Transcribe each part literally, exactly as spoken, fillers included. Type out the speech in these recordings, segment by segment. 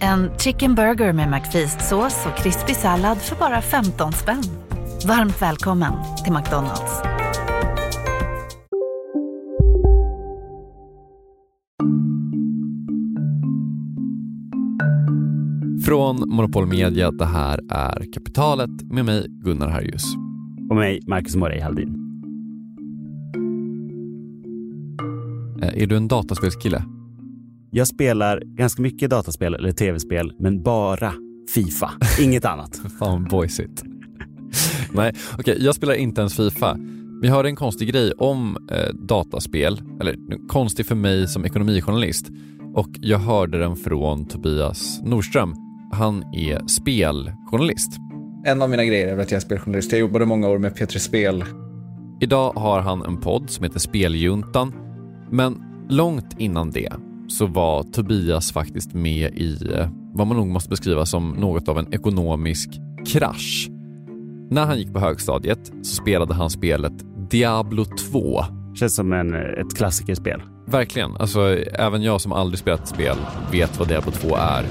En chicken burger med McFeast-sås och krispig sallad för bara femton spänn. Varmt välkommen till McDonald's. Från Monopol Media, det här är Kapitalet med mig, Gunnar Harjus. Och mig, Marcus Mörehed Hallin. Är du en dataspelskille? Jag spelar ganska mycket dataspel eller tv-spel, men bara FIFA. Inget annat. Fan, boysigt. Nej, okej, okay, jag spelar inte ens FIFA. Vi hörde en konstig grej om eh, dataspel, eller konstig för mig som ekonomijournalist. Och jag hörde den från Tobias Nordström. Han är speljournalist. En av mina grejer är att jag är speljournalist. Jag jobbade många år med Petrus Spel. Idag har han en podd som heter Speljuntan. Men långt innan det så var Tobias faktiskt med i vad man nog måste beskriva som något av en ekonomisk krasch. När han gick på högstadiet så spelade han spelet Diablo två. Känns som en, ett klassikerspel. Verkligen. Alltså, även jag som aldrig spelat spel vet vad Diablo två är.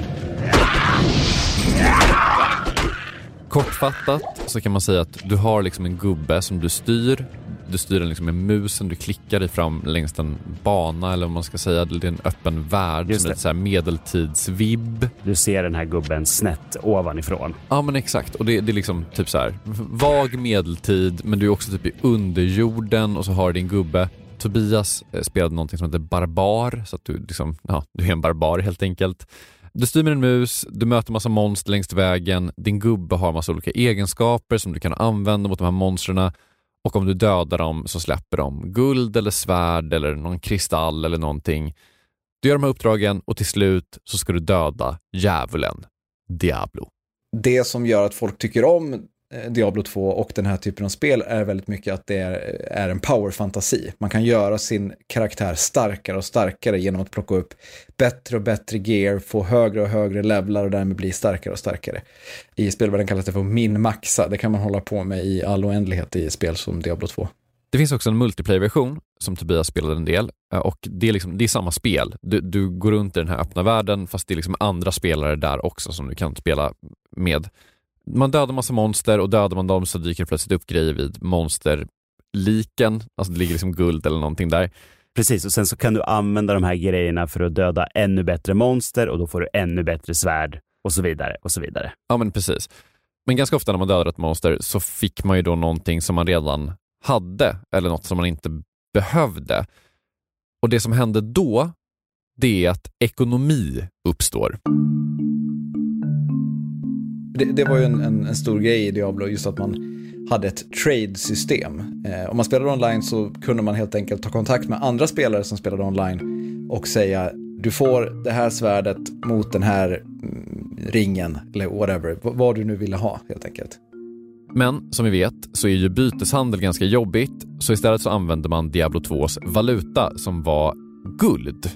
Kortfattat så kan man säga att du har liksom en gubbe som du styr. Du styr den liksom med musen, du klickar dig fram längs en bana, eller om man ska säga det är en öppen värld. Just som det. Ett så här medeltidsvibb. Du ser den här gubben snett ovanifrån. Ja, men exakt. Och det, det är liksom typ så här vag medeltid, men du är också typ i underjorden och så har du din gubbe. Tobias spelade någonting som heter Barbar, så att du liksom, ja, du är en barbar helt enkelt. Du styr med en mus, du möter massa monster längs vägen, din gubbe har massa olika egenskaper som du kan använda mot de här monsterna. Och om du dödar dem så släpper de guld eller svärd eller någon kristall eller någonting. Du gör de här uppdragen och till slut så ska du döda djävulen, Diablo. Det som gör att folk tycker om Diablo två och den här typen av spel är väldigt mycket att det är en powerfantasi. Man kan göra sin karaktär starkare och starkare genom att plocka upp bättre och bättre gear, få högre och högre levlar och därmed bli starkare och starkare. I spelvärlden kallas det för min-maxa. Det kan man hålla på med i all oändlighet i spel som Diablo två. Det finns också en multiplayer-version som Tobias spelade en del, och det är, liksom, det är samma spel. Du, du går runt i den här öppna världen, fast det är liksom andra spelare där också som du kan spela med. Man dödar massa monster, och dödar man dem så dyker det plötsligt upp grejer vid monsterliken. Alltså det ligger liksom guld eller någonting där. Precis, och sen så kan du använda de här grejerna för att döda ännu bättre monster, och då får du ännu bättre svärd och så vidare och så vidare. Ja, men precis. Men ganska ofta när man dödar ett monster så fick man ju då någonting som man redan hade, eller något som man inte behövde. Och det som hände då, det är att ekonomi uppstår. Det, det var ju en, en, en stor grej i Diablo, just att man hade ett trade-system. Eh, om man spelade online så kunde man helt enkelt ta kontakt med andra spelare som spelade online och säga, du får det här svärdet mot den här mm, ringen eller whatever, v- vad du nu ville ha helt enkelt. Men som vi vet så är ju byteshandel ganska jobbigt, så istället så använde man Diablo tvås valuta som var guld.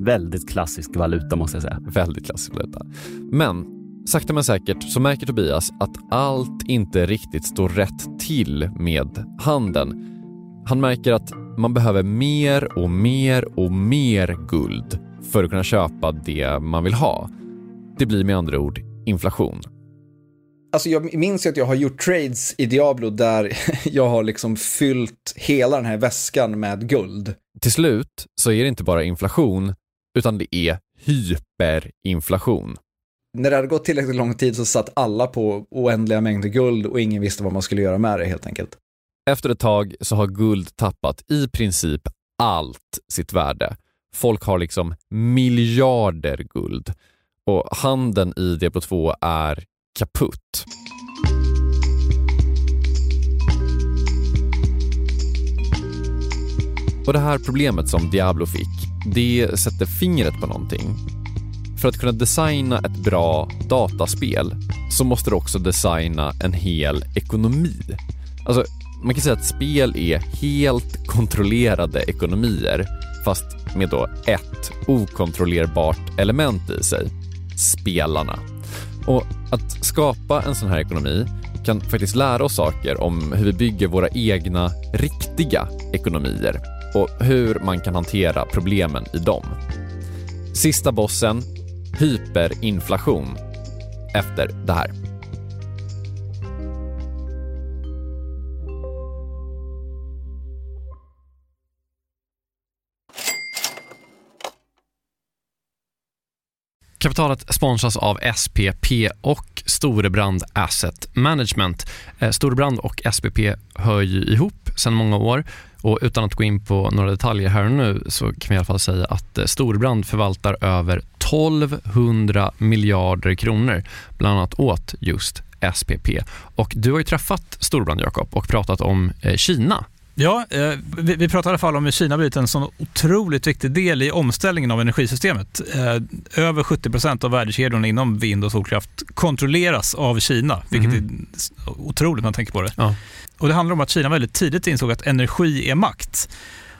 Väldigt klassisk valuta måste jag säga. Väldigt klassisk valuta. Men sakta men säkert så märker Tobias att allt inte riktigt står rätt till med handeln. Han märker att man behöver mer och mer och mer guld för att kunna köpa det man vill ha. Det blir med andra ord inflation. Alltså jag minns ju att jag har gjort trades i Diablo där jag har liksom fyllt hela den här väskan med guld. Till slut så är det inte bara inflation, utan det är hyperinflation. När det hade gått tillräckligt lång tid så satt alla på oändliga mängder guld och ingen visste vad man skulle göra med det helt enkelt. Efter ett tag så har guld tappat i princip allt sitt värde. Folk har liksom miljarder guld. Och handeln i Diablo två är kaputt. Och det här problemet som Diablo fick, det sätter fingret på någonting. För att kunna designa ett bra dataspel så måste du också designa en hel ekonomi. Alltså, man kan säga att spel är helt kontrollerade ekonomier, fast med då ett okontrollerbart element i sig, spelarna. Och att skapa en sån här ekonomi kan faktiskt lära oss saker om hur vi bygger våra egna riktiga ekonomier och hur man kan hantera problemen i dem. Sista bossen, hyperinflation, efter det här. Kapitalet sponsras av S P P och Storebrand Asset Management. Storebrand och S P P hör ju ihop sedan många år, och utan att gå in på några detaljer här och nu så kan vi i alla fall säga att Storebrand förvaltar över tolvhundra miljarder kronor bland annat åt just S P P. Och du har ju träffat Storebrand, Jakob, och pratat om Kina. Ja, vi pratar i alla fall om hur Kina blivit en sån otroligt viktig del i omställningen av energisystemet. Över sjuttio procent av värdekedjorna inom vind- och solkraft kontrolleras av Kina, vilket mm. är otroligt när man tänker på det. Ja. Och det handlar om att Kina väldigt tidigt insåg att energi är makt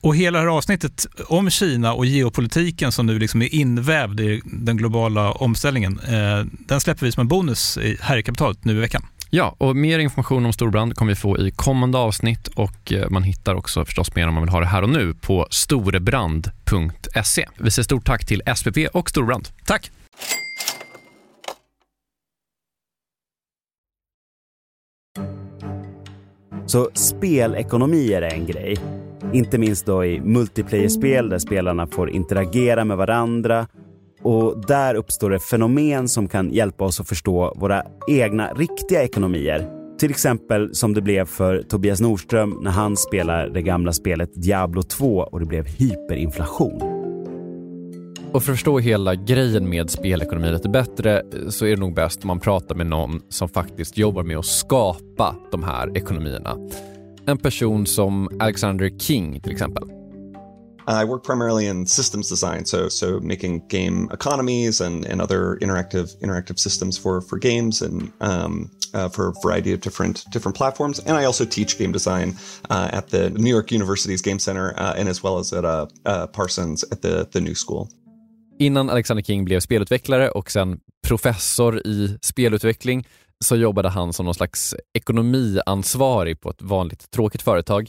Och hela det här avsnittet om Kina och geopolitiken som nu liksom är invävd i den globala omställningen, eh, den släpper vi som en bonus här i kapitalet nu i veckan. Ja, och mer information om Storebrand kommer vi få i kommande avsnitt, och man hittar också förstås mer om man vill ha det här och nu på storebrand punkt se. Vi säger stort tack till S P P och Storebrand. Tack! Så spelekonomi är en grej. Inte minst då i multiplayer-spel där spelarna får interagera med varandra, och där uppstår det fenomen som kan hjälpa oss att förstå våra egna riktiga ekonomier. Till exempel som det blev för Tobias Nordström när han spelar det gamla spelet Diablo två och det blev hyperinflation. Och för att förstå hela grejen med spelekonomi lite bättre så är det nog bäst om man pratar med någon som faktiskt jobbar med att skapa de här ekonomierna. En person som Alexander King till exempel. I work primarily in systems design, so so making game economies and and other interactive interactive systems for for games and um uh, for a variety of different different platforms. And I also teach game design uh, at the New York University's Game Center uh, and as well as at uh, uh, Parsons at the the New School. Innan Alexander King blev spelutvecklare och sen professor i spelutveckling så jobbade han som någon slags ekonomiansvarig på ett vanligt tråkigt företag.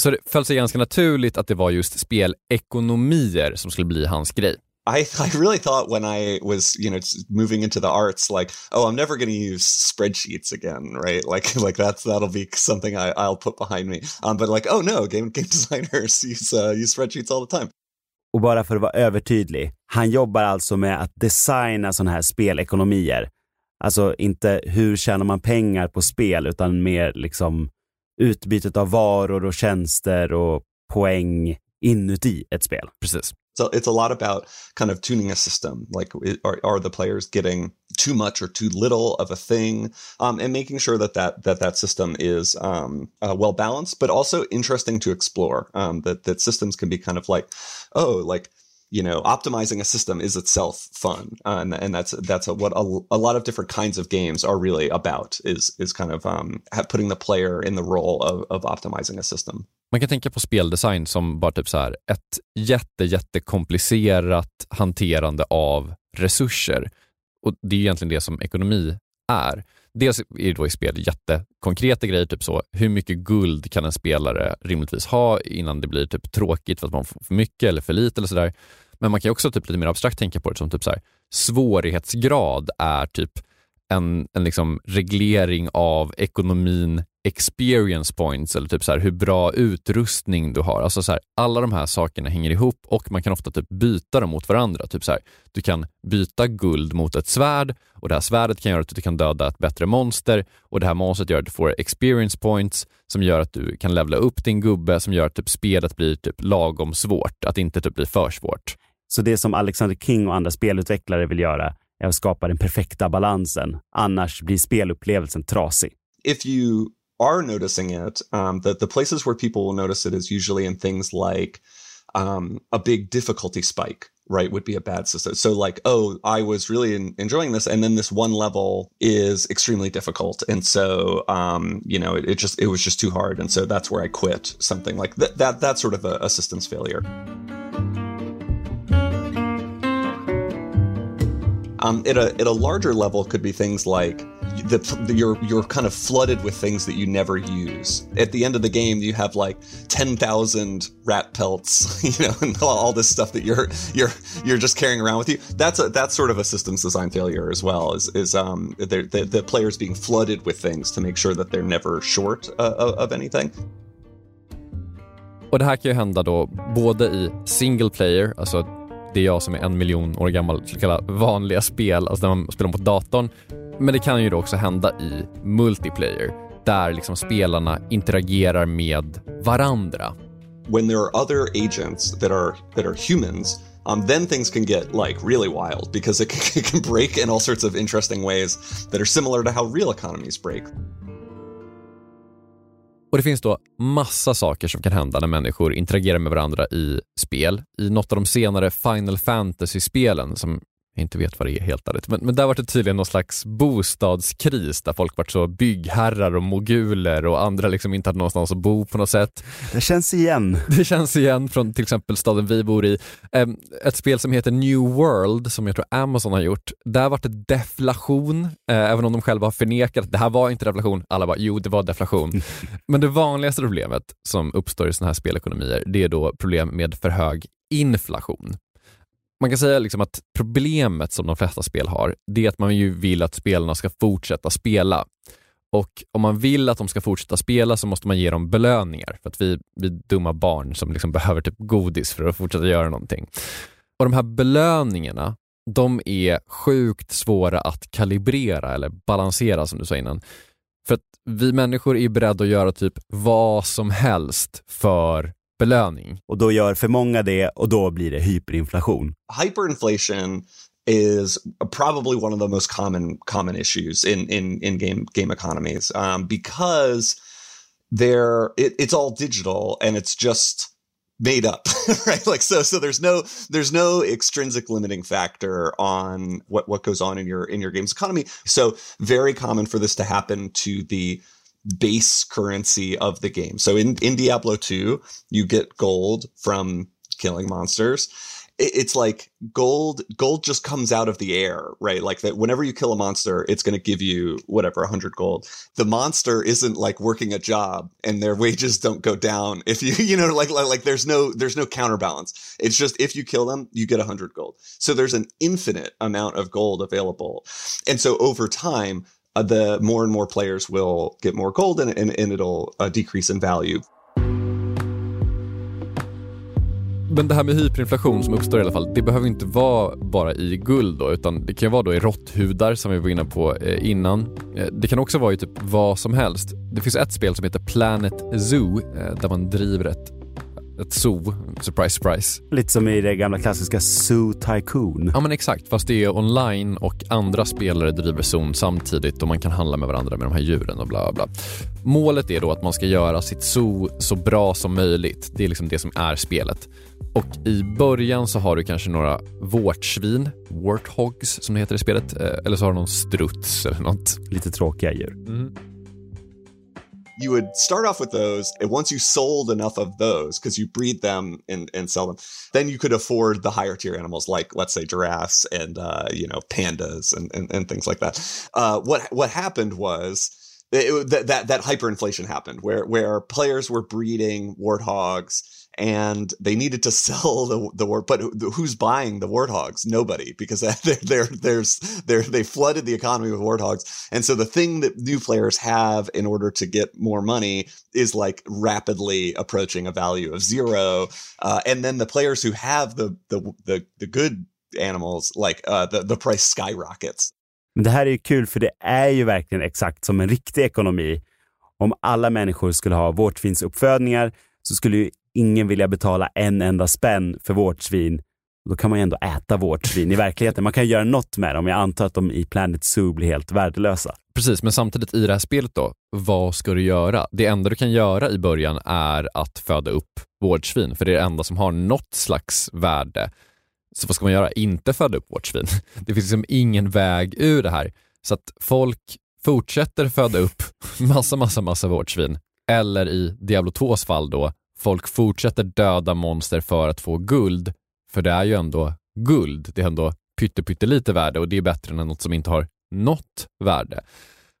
Så det föll sig ganska naturligt att det var just spelekonomier som skulle bli hans grej. I, I really thought when I was, you know, moving into the arts, like, oh, I'm never going to use spreadsheets again, right? Like, like that's that'll be something I, I'll put behind me. Um, but like, oh no, game game designers use uh, use spreadsheets all the time. Och bara för att vara övertydlig, han jobbar alltså med att designa sådana här spelekonomier. Alltså inte hur tjänar man pengar på spel, utan mer liksom utbytet av varor och tjänster och poäng inuti ett spel. Precis. So it's a lot about kind of tuning a system, like are, are the players getting too much or too little of a thing, um, and making sure that that that, that system is um, uh, well balanced, but also interesting to explore. Um, that that systems can be kind of like, oh, like you know, optimizing a system is itself fun, uh, and and that's that's a, what a, a lot of different kinds of games are really about. Is is kind of um, putting the player in the role of of optimizing a system. Man kan tänka på speldesign som bara typ så här ett jätte jättekomplicerat hanterande av resurser. Och det är egentligen det som ekonomi är. Dels är det då i spel jättekonkreta grejer, typ så hur mycket guld kan en spelare rimligtvis ha innan det blir typ tråkigt för att man får för mycket eller för lite eller sådär. Men man kan också typ lite mer abstrakt tänka på det som typ så här, svårighetsgrad är typ en, en liksom reglering av ekonomin experience points eller typ så här hur bra utrustning du har. Alltså så här, alla de här sakerna hänger ihop och man kan ofta typ byta dem mot varandra. Typ så här, du kan byta guld mot ett svärd och det här svärdet kan göra att du kan döda ett bättre monster och det här monstret gör att du får experience points som gör att du kan levla upp din gubbe som gör att typ spelet blir typ lagom svårt, att inte typ bli för svårt. Så det som Alexander King och andra spelutvecklare vill göra är att skapa den perfekta balansen. Annars blir spelupplevelsen trasig. If you are noticing it, um, that the places where people will notice it is usually in things like um, a big difficulty spike, right, would be a bad system. So like, oh, I was really in- enjoying this, and then this one level is extremely difficult. And so, um, you know, it, it just it was just too hard. And so that's where I quit, something like th- that, that sort of a, a systems failure. Um, at a at a larger level could be things like the, the, you're you're kind of flooded with things that you never use. At the end of the game, you have like ten thousand rat pelts, you know, and all, all this stuff that you're you're you're just carrying around with you. That's a, that's sort of a systems design failure as well. Is is um the the players being flooded with things to make sure that they're never short uh, of anything. Och det här kan ju hända då både i single player, alltså. Det är jag som är en miljon år gammal, så kallade vanliga spel, alltså när man spelar på datorn. Men det kan ju då också hända i multiplayer, där liksom spelarna interagerar med varandra. When there are other agents that are that are humans, um, then things can get like really wild because it can, it can break in all sorts of interesting ways that are similar to how real economies break. Och det finns då massa saker som kan hända när människor interagerar med varandra i spel. I något av de senare Final Fantasy-spelen, som jag inte vet vad det är helt ärligt. Men, men där var det tydligen någon slags bostadskris där folk var så byggherrar och moguler och andra liksom inte hade någonstans att bo på något sätt. Det känns igen. Det känns igen från till exempel staden vi bor i. Ett spel som heter New World, som jag tror Amazon har gjort. Där var det deflation, även om de själva har förnekat att det här var inte deflation. Alla bara, jo det var deflation. Men det vanligaste problemet som uppstår i såna här spelekonomier, det är då problem med för hög inflation. Man kan säga liksom att problemet som de flesta spel har, det är att man ju vill att spelarna ska fortsätta spela. Och om man vill att de ska fortsätta spela så måste man ge dem belöningar. För att vi, vi är dumma barn som liksom behöver typ godis för att fortsätta göra någonting. Och de här belöningarna, de är sjukt svåra att kalibrera eller balansera som du sa innan. För att vi människor är beredda att göra typ vad som helst för belöning. Och då gör för många det och då blir det hyperinflation. Hyperinflation is probably one of the most common common issues in in in game game economies um, because they're it, it's all digital and it's just made up, right? Like so so there's no there's no extrinsic limiting factor on what what goes on in your in your game's economy. So very common for this to happen to the base currency of the game. So in, in Diablo two, you get gold from killing monsters. It's like gold, gold just comes out of the air, right? Like that whenever you kill a monster, it's going to give you whatever, one hundred gold. The monster isn't like working a job and their wages don't go down. If you, you know, like, like, like there's no, there's no counterbalance. It's just, if you kill them, you get one hundred gold. So there's an infinite amount of gold available. And so over time, Uh, the more and more players will get more gold and, and, and it'll uh, decrease in value. Men det här med hyperinflation som uppstår i alla fall, det behöver inte vara bara i guld då, utan det kan vara då i råtthudar som vi var inne på eh, innan. Eh, det kan också vara i typ vad som helst. Det finns ett spel som heter Planet Zoo eh, där man driver ett Ett zoo, surprise, surprise. Lite som i det gamla klassiska Zoo Tycoon. Ja men exakt, fast det är online och andra spelare driver zoon samtidigt och man kan handla med varandra med de här djuren och bla bla. Målet är då att man ska göra sitt zoo så bra som möjligt. Det är liksom det som är spelet. Och i början så har du kanske några vårtsvin, warthogs som det heter i spelet. Eller så har du någon struts eller något. Lite tråkiga djur. Mm. You would start off with those, and once you sold enough of those, because you breed them and, and sell them, then you could afford the higher tier animals, like, let's say, giraffes and, uh, you know, pandas and, and, and things like that. Uh, what what happened was it, that, that that hyperinflation happened, where where players were breeding warthogs and they needed to sell the the wart. But who's buying the warthogs? Nobody, because they're they're there's they're they flooded the economy with warthogs. And so the thing that new players have in order to get more money is like rapidly approaching a value of zero. Uh, and then the players who have the the the, the good animals, like uh, the the price skyrockets. Men det här är ju kul, för det är ju verkligen exakt som en riktig ekonomi. Om alla människor skulle ha vårtvinsuppfödningar så skulle ju ingen vilja betala en enda spänn för vårtsvin. Då kan man ju ändå äta vårtsvin i verkligheten. Man kan göra något med dem. Jag antar att de i Planet Zoo blir helt värdelösa. Precis, men samtidigt i det här spelet då, vad ska du göra? Det enda du kan göra i början är att föda upp vårtsvin, för det är det enda som har något slags värde. Så vad ska man göra? Inte föda upp vårtsvin. Det finns liksom ingen väg ur det här. Så att folk fortsätter föda upp massa, massa, massa vårtsvin. Eller i Diablo tvås fall då, folk fortsätter döda monster för att få guld. För det är ju ändå guld. Det är ändå pytte, pytte lite värde, och det är bättre än något som inte har något värde.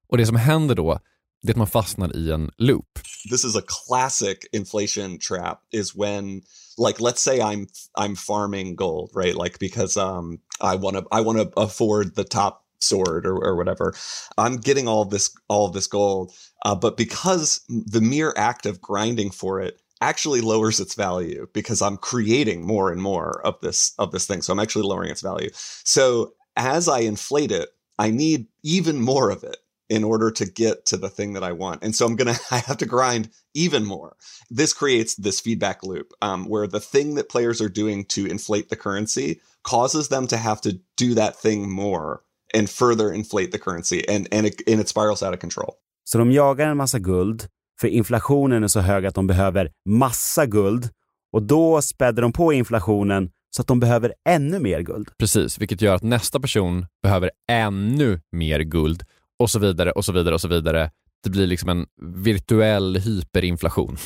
Och det som händer då, det är att man fastnar i en loop. This is a classic inflation trap, is when... Like, let's say I'm I'm farming gold, right? Like, because um I want to I want to afford the top sword or, or whatever. I'm getting all this all this gold, uh, but because the mere act of grinding for it actually lowers its value, because I'm creating more and more of this of this thing, so I'm actually lowering its value. So as I inflate it, I need even more of it in order to get to the thing that I want. And so I'm going to, I have to grind even more. This creates this feedback loop um, where the thing that players are doing to inflate the currency causes them to have to do that thing more and further inflate the currency, and, and, it, and it spirals out of control. Så de jagar en massa guld, för inflationen är så hög att de behöver massa guld, och då späder de på inflationen så att de behöver ännu mer guld. Precis, vilket gör att nästa person behöver ännu mer guld. Och så vidare, och så vidare, och så vidare. Det blir liksom en virtuell hyperinflation.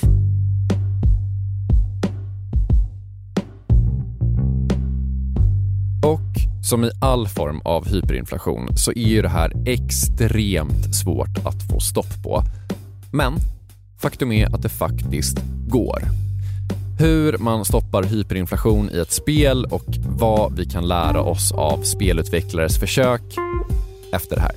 Och som i all form av hyperinflation så är ju det här extremt svårt att få stopp på. Men faktum är att det faktiskt går. Hur man stoppar hyperinflation i ett spel och vad vi kan lära oss av spelutvecklarens försök efter det här.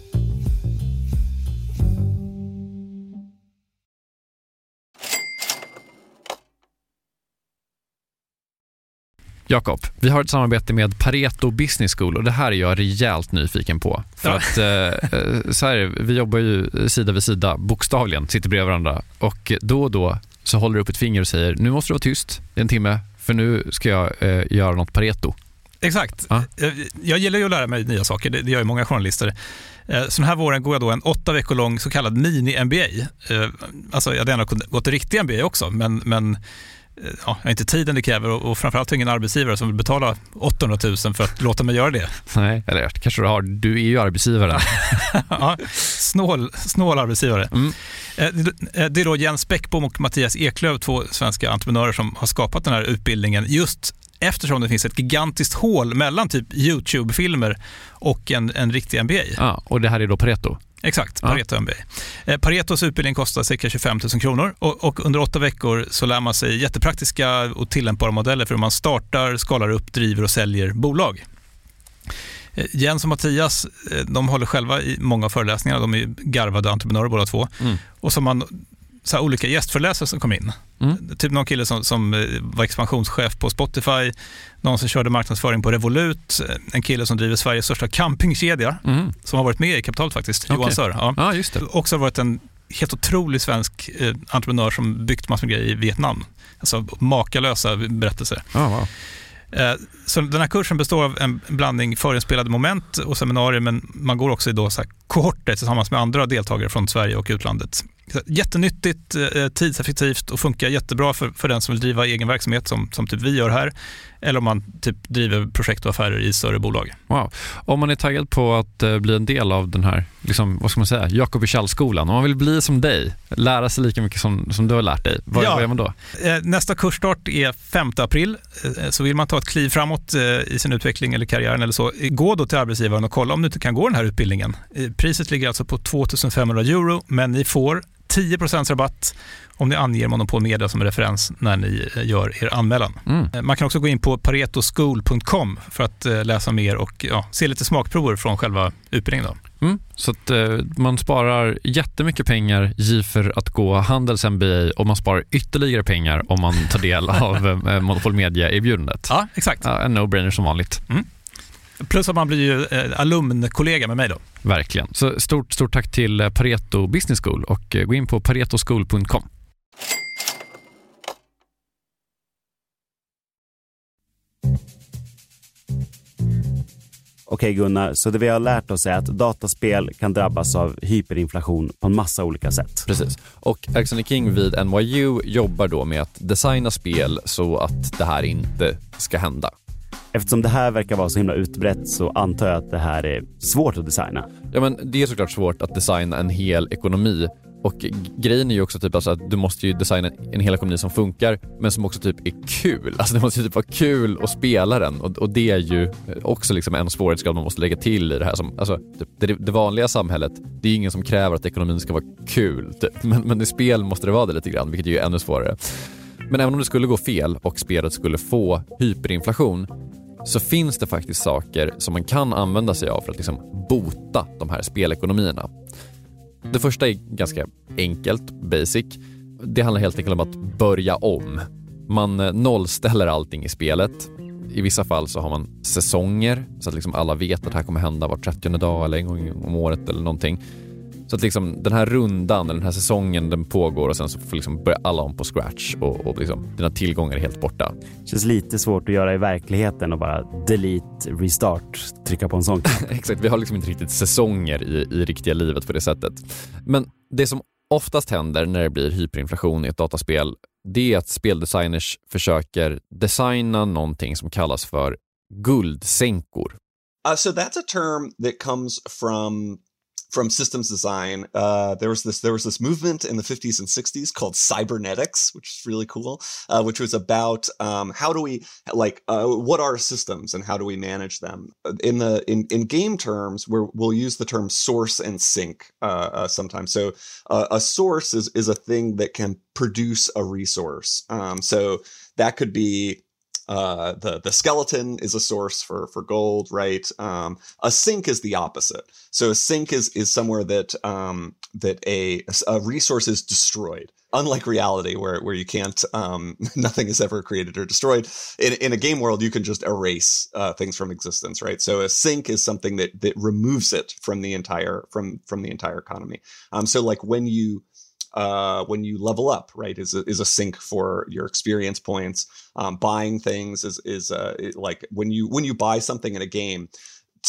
Jakob, vi har ett samarbete med Pareto Business School, och det här är jag rejält nyfiken på. För ja. att eh, så här, vi jobbar ju sida vid sida, bokstavligen, sitter bredvid varandra. Och då och då så håller du upp ett finger och säger, nu måste du vara tyst i en timme, för nu ska jag eh, göra något Pareto. Exakt. Ah. Jag gillar ju att lära mig nya saker, det gör ju många journalister. Så den här våren går jag då en åtta veckor lång så kallad mini-M B A. Alltså jag hade gärna gått till riktig M B A också, men... men ja, inte tiden det kräver, och framförallt ingen arbetsgivare som vill betala åttahundratusen för att låta mig göra det. Nej, eller kanske du har, du är ju arbetsgivare. Ja, snål, snål arbetsgivare. Mm. Det är då Jens Beckbom och Mattias Eklöv, två svenska entreprenörer som har skapat den här utbildningen, just eftersom det finns ett gigantiskt hål mellan typ YouTube-filmer och en, en riktig M B A. Ja, och det här är då Pareto. Exakt, Pareto ja. M B A. Eh, Paretos utbildning kostar cirka tjugofemtusen kronor, och, och under åtta veckor så lär man sig jättepraktiska och tillämpbara modeller för hur man startar, skalar upp, driver och säljer bolag. Eh, Jens och Mattias, eh, de håller själva i många föreläsningar, de är garvade entreprenörer båda två. Mm. Och som man... Så här, olika gästföreläsare som kom in. Mm. Typ någon kille som, som var expansionschef på Spotify, någon som körde marknadsföring på Revolut, en kille som driver Sveriges största campingkedja, mm. som har varit med i kapitalet faktiskt, okay. Johan Sör. Ja. Ah, just det. Också har varit en helt otrolig svensk eh, entreprenör som byggt massor med grejer i Vietnam. Alltså makalösa berättelser. Ah, wow. eh, så den här kursen består av en blandning förinspelade moment och seminarier, men man går också i då så här kohorter tillsammans med andra deltagare från Sverige och utlandet. Jättenyttigt, tidseffektivt, och funkar jättebra för, för den som vill driva egen verksamhet som, som typ vi gör här, eller om man typ driver projekt och affärer i större bolag. Wow. Om man är taggad på att bli en del av den här, liksom, vad ska man säga, Jakob Echell-skolan, om man vill bli som dig, lära sig lika mycket som, som du har lärt dig, vad, ja. vad gör man då? Nästa kursstart är femte april, så vill man ta ett kliv framåt i sin utveckling eller karriären eller så, gå då till arbetsgivaren och kolla om du inte kan gå den här utbildningen. Priset ligger alltså på tvåtusenfemhundra euro, men ni får tio procent rabatt om ni anger Monopol Media som referens när ni gör er anmälan. Mm. Man kan också gå in på pareto school punkt com för att läsa mer och ja, se lite smakprover från själva utbildningen då. Mm. Så att eh, man sparar jättemycket pengar för att gå Handels M B A och man sparar ytterligare pengar om man tar del av eh, Monopol Media-erbjudandet. Ja, exakt. Ja, en no-brainer som vanligt. Mm. Plus att man blir ju eh, alumnkollega med mig då. Verkligen. Så stort, stort tack till Pareto Business School och eh, gå in på pareto school punkt com. Okej Gunnar, så det vi har lärt oss är att dataspel kan drabbas av hyperinflation på en massa olika sätt. Precis. Och Alexander King vid N Y U jobbar då med att designa spel så att det här inte ska hända. Eftersom det här verkar vara så himla utbrett så antar jag att det här är svårt att designa. Ja, men det är såklart svårt att designa en hel ekonomi. Och grejen är ju också typ alltså att du måste ju designa en hel ekonomi som funkar men som också typ är kul. Alltså det måste ju typ vara kul att spela den. Och, och det är ju också liksom en svårighetsgrad man måste lägga till i det här. Som, alltså, typ, det, det vanliga samhället, det är ingen som kräver att ekonomin ska vara kul. Typ. Men, men i spel måste det vara det lite grann, vilket är ju ännu svårare. Men även om det skulle gå fel och spelet skulle få hyperinflation så finns det faktiskt saker som man kan använda sig av för att liksom bota de här spelekonomierna. Det första är ganska enkelt, basic. Det handlar helt enkelt om att börja om. Man nollställer allting i spelet. I vissa fall så har man säsonger så att liksom alla vet att det här kommer hända var trettionde dag eller en gång om året eller någonting. Så att liksom den här rundan, den här säsongen, den pågår och sen så får liksom börja alla om på scratch och, och liksom dina tillgångar är helt borta. Det känns lite svårt att göra i verkligheten och bara delete, restart, trycka på en sån. Exakt, vi har liksom inte riktigt säsonger i, i riktiga livet på det sättet. Men det som oftast händer när det blir hyperinflation i ett dataspel, det är att speldesigners försöker designa någonting som kallas för guldsänkor. Uh, so that's a term that comes from... from systems design. Uh, there was this there was this movement in the fifties and sixties called cybernetics, which is really cool, uh, which was about um, how do we like uh, what are systems and how do we manage them? In the in, in game terms, where we'll use the term source and sink uh, uh, sometimes. So uh, a source is is a thing that can produce a resource. Um, so that could be uh, the the skeleton is a source for for gold, right? Um, a sink is the opposite. So a sink is is somewhere that um, that a, a resource is destroyed. Unlike reality, where where you can't, um, nothing is ever created or destroyed. In in a game world, you can just erase uh, things from existence, right? So a sink is something that that removes it from the entire from from the entire economy. Um, so like when you Uh, when you level up, right, is a, is a sink for your experience points. Um, buying things is is uh, it, like when you when you buy something in a game.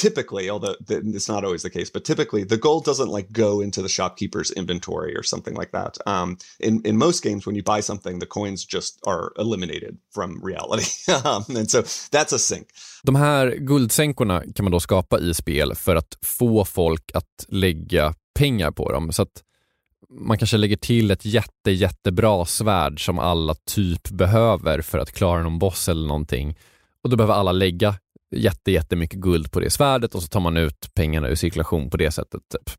Typically, although it's not always the case, but typically the gold doesn't like go into the shopkeeper's inventory or something like that. Um, in in most games, when you buy something, the coins just are eliminated from reality, and so that's a sink. De här guldsenkorna kan man då skapa i spel för att få folk att lägga pengar på dem, så att man kanske lägger till ett jätte, jättebra svärd som alla typ behöver för att klara någon boss eller någonting. Och då behöver alla lägga jätte, jättemycket guld på det svärdet och så tar man ut pengarna ur cirkulation på det sättet. Typ.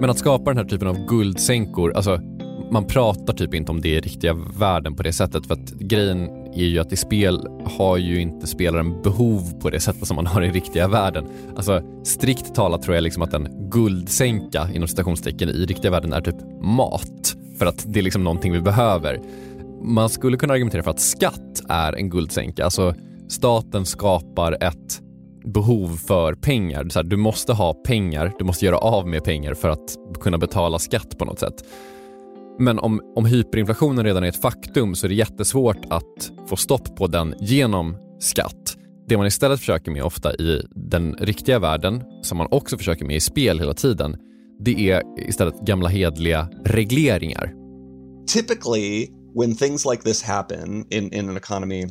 Men att skapa den här typen av guldsänkor, alltså man pratar typ inte om det i riktiga världen på det sättet, för att grejen är ju att i spel har ju inte spelaren behov på det sättet som man har i riktiga världen. Alltså strikt talat tror jag liksom att en guldsänka inom citationstecken i riktiga världen är typ mat, för att det är liksom någonting vi behöver. Man skulle kunna argumentera för att skatt är en guldsänka. Alltså staten skapar ett behov för pengar. Så här, du måste ha pengar, du måste göra av med pengar för att kunna betala skatt på något sätt. Men om, om hyperinflationen redan är ett faktum så är det jättesvårt att få stopp på den genom skatt. Det man istället försöker med ofta i den riktiga världen, som man också försöker med i spel hela tiden, det är istället gamla hedliga regleringar. Typically when things like this happen in, in an economy,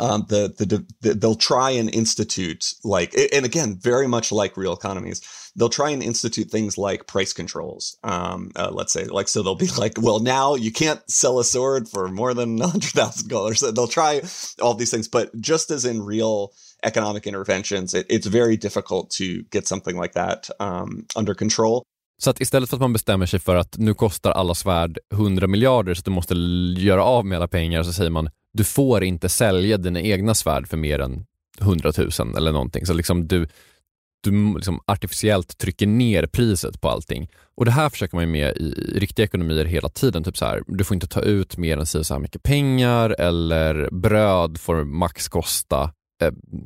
um, the, the, the, they'll try and institute, like, and again, very much like real economies, they'll try and institute things like price controls. Um, uh, let's say, like, so they'll be like, well, now you can't sell a sword for more than one hundred thousand dollars. They'll try all these things. But just as in real economic interventions, it, it's very difficult to get something like that um, under control. Så att istället för att man bestämmer sig för att nu kostar alla svärd hundra miljarder så att du måste göra av med alla pengar, så säger man du får inte sälja dina egna svärd för mer än hundratusen eller någonting. Så liksom du, du liksom artificiellt trycker ner priset på allting. Och det här försöker man ju med i riktiga ekonomier hela tiden. Typ så här, du får inte ta ut mer än så här mycket pengar, eller bröd får max kosta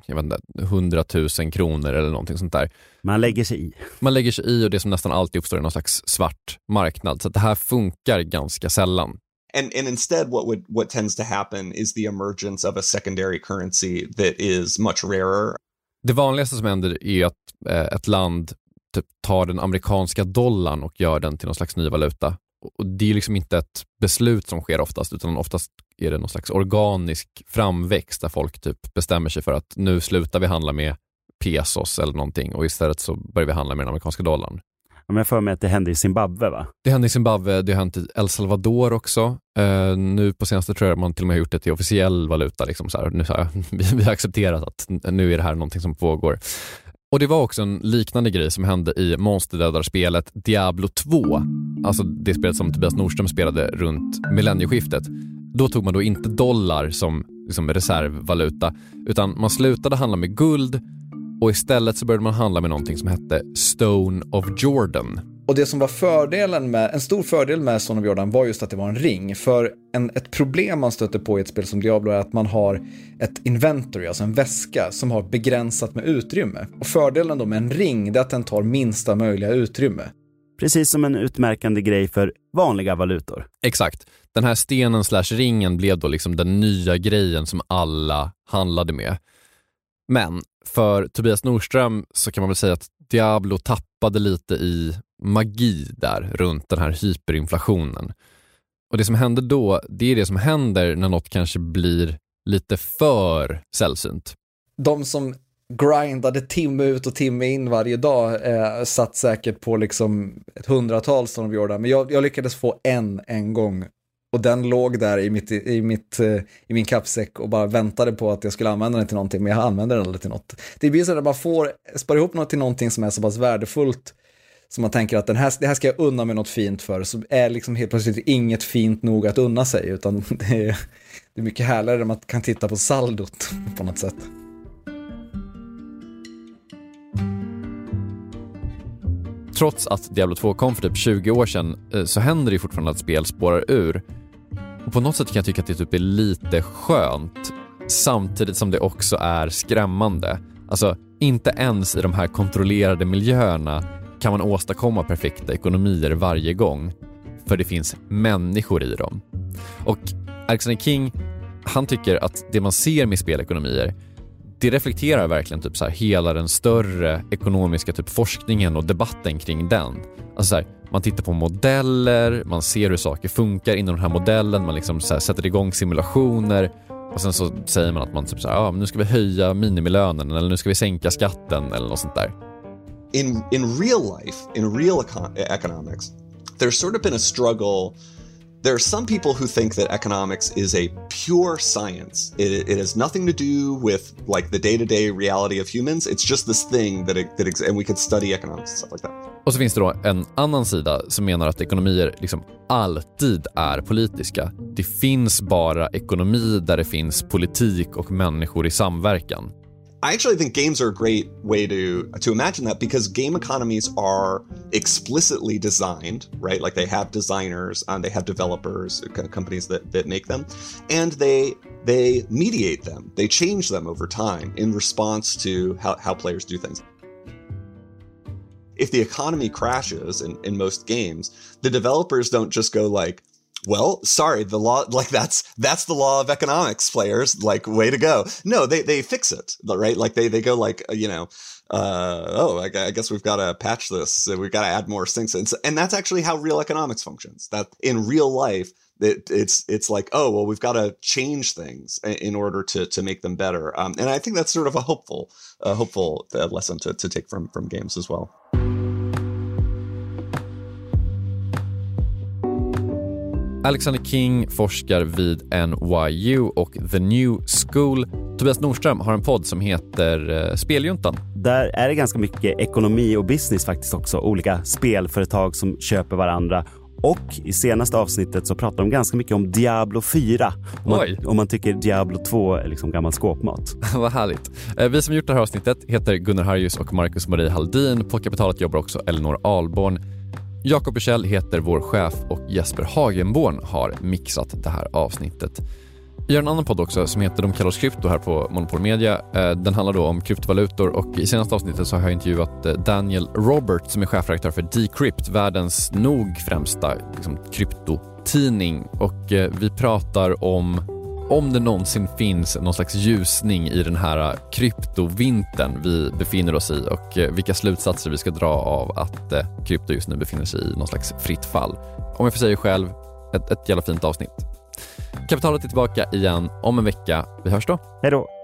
jag vet inte, hundratusen kronor eller någonting sånt där. Man lägger sig i. Man lägger sig i, och det som nästan alltid uppstår är någon slags svart marknad. Så det här funkar ganska sällan. And, and instead what would what tends to happen is the emergence of a secondary currency that is much rarer. Det vanligaste som händer är att eh, ett land typ tar den amerikanska dollarn och gör den till någon slags ny valuta. Och det är liksom inte ett beslut som sker oftast, utan oftast är det någon slags organisk framväxt där folk typ bestämmer sig för att nu slutar vi handla med pesos eller någonting, och istället så börjar vi handla med den amerikanska dollarn. Ja, men jag för mig att det hände i Zimbabwe, va? Det hände i Zimbabwe, det hände i El Salvador också. Uh, nu på senaste tror jag man till och med har gjort det till officiell valuta. Liksom så här. Nu, så här, vi har accepterat att nu är det här någonting som pågår. Och det var också en liknande grej som hände i monsterdödarspelet Diablo två. Alltså det spelet som Tobias Nordström spelade runt millennieskiftet. Då tog man då inte dollar som liksom reservvaluta, utan man slutade handla med guld, och istället så började man handla med någonting som hette Stone of Jordan. Och det som var fördelen med, en stor fördel med Stone of Jordan var just att det var en ring. För en, ett problem man stöter på i ett spel som Diablo är att man har ett inventory, alltså en väska, som har begränsat med utrymme. Och fördelen då med en ring är att den tar minsta möjliga utrymme. Precis som en utmärkande grej för vanliga valutor. Exakt. Den här stenen slash ringen blev då liksom den nya grejen som alla handlade med. Men för Tobias Nordström så kan man väl säga att Diablo tappade lite i magi där runt den här hyperinflationen. Och det som händer då, det är det som händer när något kanske blir lite för sällsynt. De som grindade timme ut och timme in varje dag eh, satt säkert på liksom ett hundratal som de gjorde. Men jag, jag lyckades få en en gång. Och den låg där i, mitt, i, mitt, i min kappsäck och bara väntade på att jag skulle använda den till någonting. Men jag använde den aldrig till något. Det blir så att man får spara ihop något till någonting som är så pass värdefullt. Som man tänker att den här, det här ska jag unna mig något fint för. Så är liksom helt plötsligt inget fint nog att unna sig. Utan det är, det är mycket härligare när man kan titta på saldot på något sätt. Trots att Diablo två kom för typ tjugo år sedan så händer det fortfarande att spel spårar ur. Och på något sätt kan jag tycka att det typ är lite skönt, samtidigt som det också är skrämmande. Alltså, inte ens i de här kontrollerade miljöerna kan man åstadkomma perfekta ekonomier varje gång, för det finns människor i dem. Och Alexander King, han tycker att det man ser med spelekonomier, det reflekterar verkligen typ så här hela den större ekonomiska typ forskningen och debatten kring den. Alltså så här, man tittar på modeller, man ser hur saker funkar inom den här modellen, man liksom så här sätter igång simulationer, och sen så säger man att man typ så här, ja, nu ska vi höja minimilönen, eller nu ska vi sänka skatten eller något sånt där. In in real life, in real economics, there's sort of been a struggle. There are some people who think that economics is a pure science. It, it has nothing to do with like the day-to-day reality of humans. It's just this thing that it, that it, and we could study economics and stuff like that. Och så finns det då en annan sida som menar att ekonomier liksom alltid är politiska. Det finns bara ekonomi där det finns politik och människor i samverkan. I actually think games are a great way to to imagine that, because game economies are explicitly designed, right? Like they have designers and they have developers, companies that, that make them, and they they mediate them. They change them over time in response to how, how players do things. If the economy crashes in, in most games, the developers don't just go like, well, sorry, the law, like that's that's the law of economics, players, like way to go. No, they they fix it, right? Like they they go like, you know, uh, oh, I, I guess we've got to patch this. We've got to add more things. And, so, and that's actually how real economics functions. That in real life, it, it's it's like, oh, well, we've got to change things in order to to make them better. Um, and I think that's sort of a hopeful, a hopeful lesson to to take from from games as well. Alexander King forskar vid N Y U och The New School. Tobias Nordström har en podd som heter Speljuntan. Där är det ganska mycket ekonomi och business faktiskt också. Olika spelföretag som köper varandra. Och i senaste avsnittet så pratar de ganska mycket om Diablo fyra. Om man, om man tycker Diablo två är liksom gammal skåpmat. Vad härligt. Vi som gjort det här avsnittet heter Gunnar Harjus och Marcus Mörehed Hallin. På Kapitalet jobbar också Elinor Ahlborn. Jakob Echell heter vår chef och Jesper Hagenborn har mixat det här avsnittet. Vi gör en annan podd också som heter De kallar oss krypto här på Monopol Media. Den handlar då om kryptovalutor och i senaste avsnittet så har jag intervjuat Daniel Robert som är chefredaktör för Decrypt, världens nog främsta liksom, kryptotidning. Och vi pratar om om det någonsin finns någon slags ljusning i den här kryptovintern vi befinner oss i och vilka slutsatser vi ska dra av att krypto just nu befinner sig i någon slags fritt fall. Om jag får säga själv, ett, ett jävla fint avsnitt. Kapitalet är tillbaka igen om en vecka. Vi hörs då. Hej då.